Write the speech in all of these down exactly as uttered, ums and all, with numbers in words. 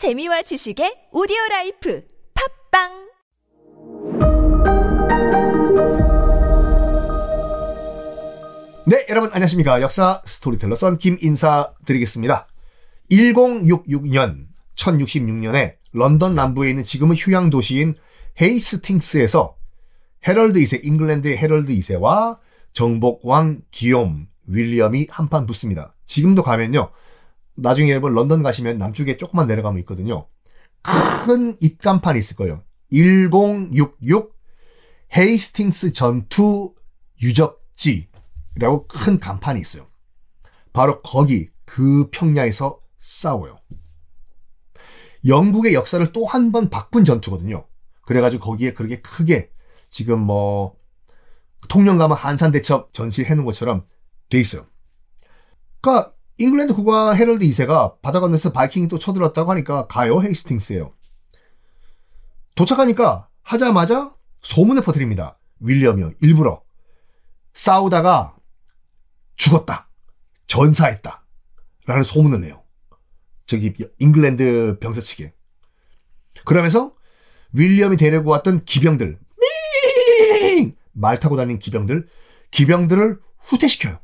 재미와 지식의 오디오라이프 팝빵! 네, 여러분 안녕하십니까. 역사 스토리텔러 선 김 인사드리겠습니다. 천육십육년, 천육십육년에 런던 남부에 있는 지금은 휴양 도시인 헤이스팅스에서 헤럴드 이 세, 잉글랜드의 헤럴드 이 세와 정복왕 기욤, 윌리엄이 한판 붙습니다. 지금도 가면요. 나중에 여러분 런던 가시면 남쪽에 조금만 내려가면 있거든요. 큰 입간판이 있을 거예요. 천육십육 헤이스팅스 전투 유적지라고 큰 간판이 있어요. 바로 거기 그 평야에서 싸워요. 영국의 역사를 또 한 번 바꾼 전투거든요. 그래가지고 거기에 그렇게 크게 지금 뭐 통영 가면 한산대첩 전시해놓은 것처럼 돼 있어요. 그러니까 잉글랜드 국왕 헤럴드 이 세가 바다 건너서 바이킹이 또 쳐들었다고 하니까 가요 헤이스팅스예요. 도착하니까 하자마자 소문을 퍼뜨립니다. 윌리엄이요. 일부러 싸우다가 죽었다. 전사했다. 라는 소문을 내요. 저기 잉글랜드 병사 측에. 그러면서 윌리엄이 데리고 왔던 기병들 말 타고 다니는 기병들 기병들을 후퇴시켜요.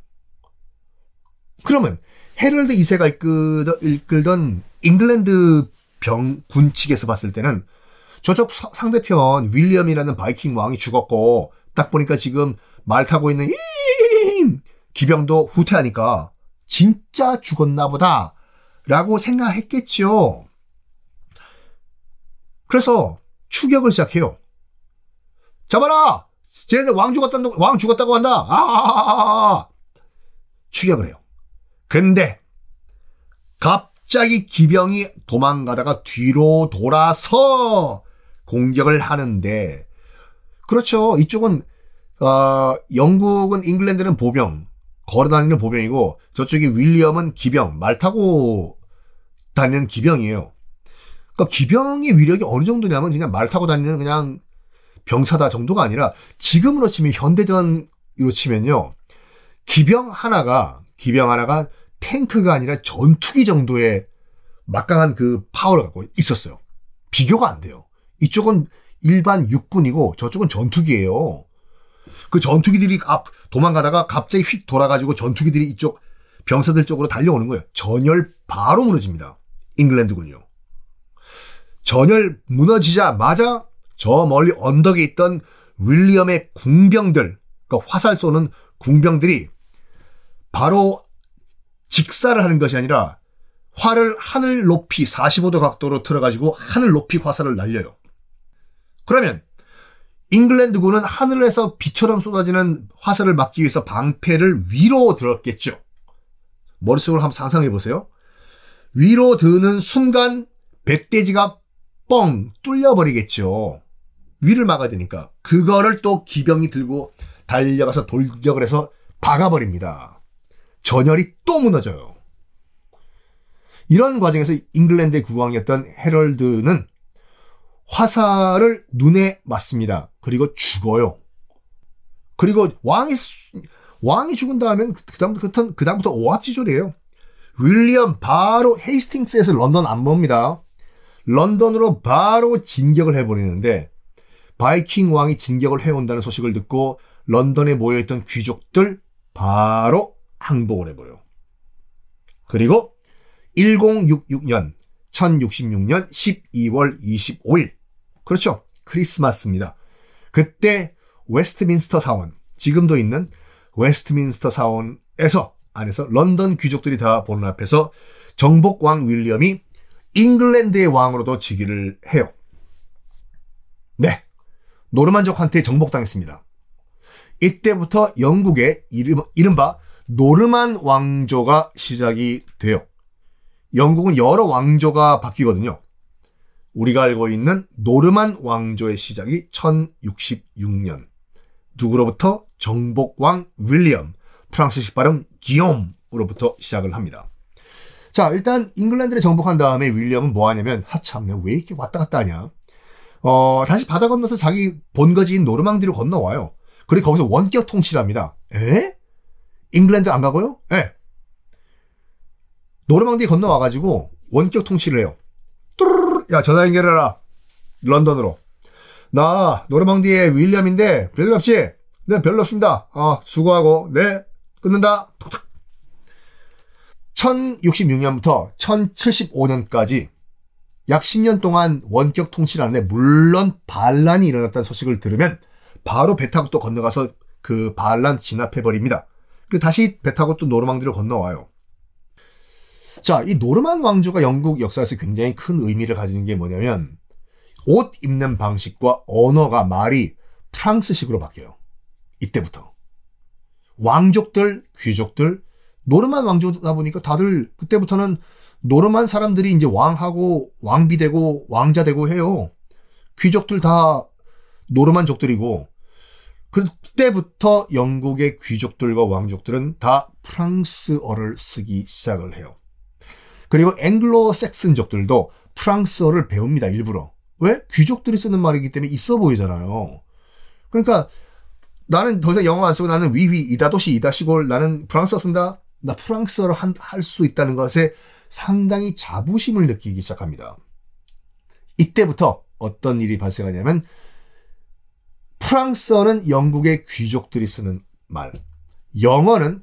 그러면 헤럴드 이 세가 이끌던, 이끌던 잉글랜드 병군 측에서 봤을 때는 저쪽 상대편 윌리엄이라는 바이킹 왕이 죽었고 딱 보니까 지금 말 타고 있는 기병도 후퇴하니까 진짜 죽었나 보다 라고 생각했겠죠. 그래서 추격을 시작해요. 잡아라! 쟤네들 왕 죽었다고, 왕 죽었다고 한다! 아, 아, 아, 아. 추격을 해요. 근데 갑자기 기병이 도망가다가 뒤로 돌아서 공격을 하는데 그렇죠. 이쪽은 어, 영국은 잉글랜드는 보병, 걸어다니는 보병이고 저쪽이 윌리엄은 기병, 말 타고 다니는 기병이에요. 그러니까 기병의 위력이 어느 정도냐면 그냥 말 타고 다니는 그냥 병사다 정도가 아니라 지금으로 치면 현대전으로 치면요. 기병 하나가 기병 하나가 탱크가 아니라 전투기 정도의 막강한 그 파워를 갖고 있었어요. 비교가 안 돼요. 이쪽은 일반 육군이고 저쪽은 전투기예요. 그 전투기들이 앞 도망가다가 갑자기 휙 돌아가지고 전투기들이 이쪽 병사들 쪽으로 달려오는 거예요. 전열 바로 무너집니다. 잉글랜드군요. 전열 무너지자마자 저 멀리 언덕에 있던 윌리엄의 궁병들, 그러니까 화살 쏘는 궁병들이 바로 직사를 하는 것이 아니라 활을 하늘 높이 사십오도 각도로 틀어가지고 하늘 높이 화살을 날려요. 그러면 잉글랜드군은 하늘에서 비처럼 쏟아지는 화살을 막기 위해서 방패를 위로 들었겠죠. 머릿속으로 한번 상상해보세요. 위로 드는 순간 배때지가 뻥 뚫려버리겠죠. 위를 막아야 되니까. 그거를 또 기병이 들고 달려가서 돌격을 해서 박아버립니다. 전열이 또 무너져요. 이런 과정에서 잉글랜드의 국왕이었던 헤럴드는 화살을 눈에 맞습니다. 그리고 죽어요. 그리고 왕이 왕이 죽은 다음엔 그다음부터 그다음부터 오합지졸이에요. 윌리엄 바로 헤이스팅스에서 런던 안 멉니다. 런던으로 바로 진격을 해버리는데 바이킹 왕이 진격을 해온다는 소식을 듣고 런던에 모여있던 귀족들 바로 항복을 해버려요. 그리고 천육십육년, 천육십육년 십이월 이십오일 그렇죠. 크리스마스입니다. 그때 웨스트민스터 사원, 지금도 있는 웨스트민스터 사원에서 안에서 런던 귀족들이 다 보는 앞에서 정복왕 윌리엄이 잉글랜드의 왕으로도 즉위를 해요. 네. 노르만족한테 정복당했습니다. 이때부터 영국의 이름, 이른바 노르만 왕조가 시작이 돼요. 영국은 여러 왕조가 바뀌거든요. 우리가 알고 있는 노르만 왕조의 시작이 천육십육년. 누구로부터? 정복왕 윌리엄, 프랑스식 발음 기욤으로부터 시작을 합니다. 자, 일단 잉글랜드를 정복한 다음에 윌리엄은 뭐 하냐면 하참, 왜 이렇게 왔다 갔다 하냐. 어, 다시 바다 건너서 자기 본거지인 노르망디로 건너와요. 그리고 거기서 원격 통치를 합니다. 에? 잉글랜드 안 가고요? 예. 네. 노르망디 건너와가지고 원격 통치를 해요. 뚜루루 야, 전화 연결해라. 런던으로. 나 노르망디의 윌리엄인데 별일 없지? 네, 별일 없습니다. 아, 수고하고. 네, 끊는다. 톡톡. 천육십육 년부터 천칠십오 년까지 약 십 년 동안 원격 통치 안에 물론 반란이 일어났다는 소식을 들으면 바로 배 타고 또 건너가서 그 반란 진압해버립니다. 그리고 다시 배 타고 또 노르망디로 건너와요. 자, 이 노르만 왕조가 영국 역사에서 굉장히 큰 의미를 가지는 게 뭐냐면 옷 입는 방식과 언어가, 말이 프랑스식으로 바뀌어요. 이때부터. 왕족들, 귀족들, 노르만 왕조다 보니까 다들 그때부터는 노르만 사람들이 이제 왕하고 왕비 되고 왕자 되고 해요. 귀족들 다 노르만족들이고, 그때부터 영국의 귀족들과 왕족들은 다 프랑스어를 쓰기 시작을 해요. 그리고 앵글로 색슨족들도 프랑스어를 배웁니다, 일부러. 왜? 귀족들이 쓰는 말이기 때문에 있어 보이잖아요. 그러니까 나는 더 이상 영어 안 쓰고 나는 위위, 이다 도시, 이다 시골, 나는 프랑스어 쓴다. 나 프랑스어를 할 수 있다는 것에 상당히 자부심을 느끼기 시작합니다. 이때부터 어떤 일이 발생하냐면 프랑스어는 영국의 귀족들이 쓰는 말, 영어는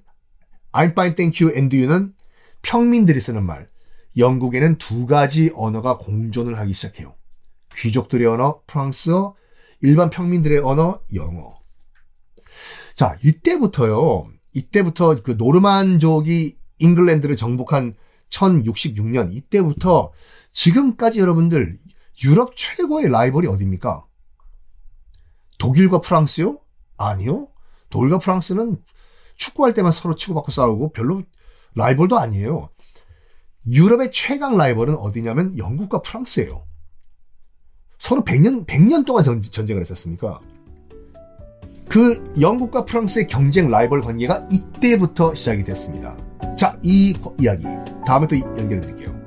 I'm fine, thank you, and you는 평민들이 쓰는 말, 영국에는 두 가지 언어가 공존을 하기 시작해요. 귀족들의 언어, 프랑스어, 일반 평민들의 언어, 영어. 자, 이때부터요. 이때부터 그 노르만족이 잉글랜드를 정복한 천육십육 년, 이때부터 지금까지 여러분들 유럽 최고의 라이벌이 어디입니까? 독일과 프랑스요? 아니요. 독일과 프랑스는 축구할 때만 서로 치고받고 싸우고 별로 라이벌도 아니에요. 유럽의 최강 라이벌은 어디냐면 영국과 프랑스예요. 서로 백 년, 백 년 동안 전, 전쟁을 했었으니까. 그 영국과 프랑스의 경쟁 라이벌 관계가 이때부터 시작이 됐습니다. 자, 이 이야기 다음에 또 연결해 드릴게요.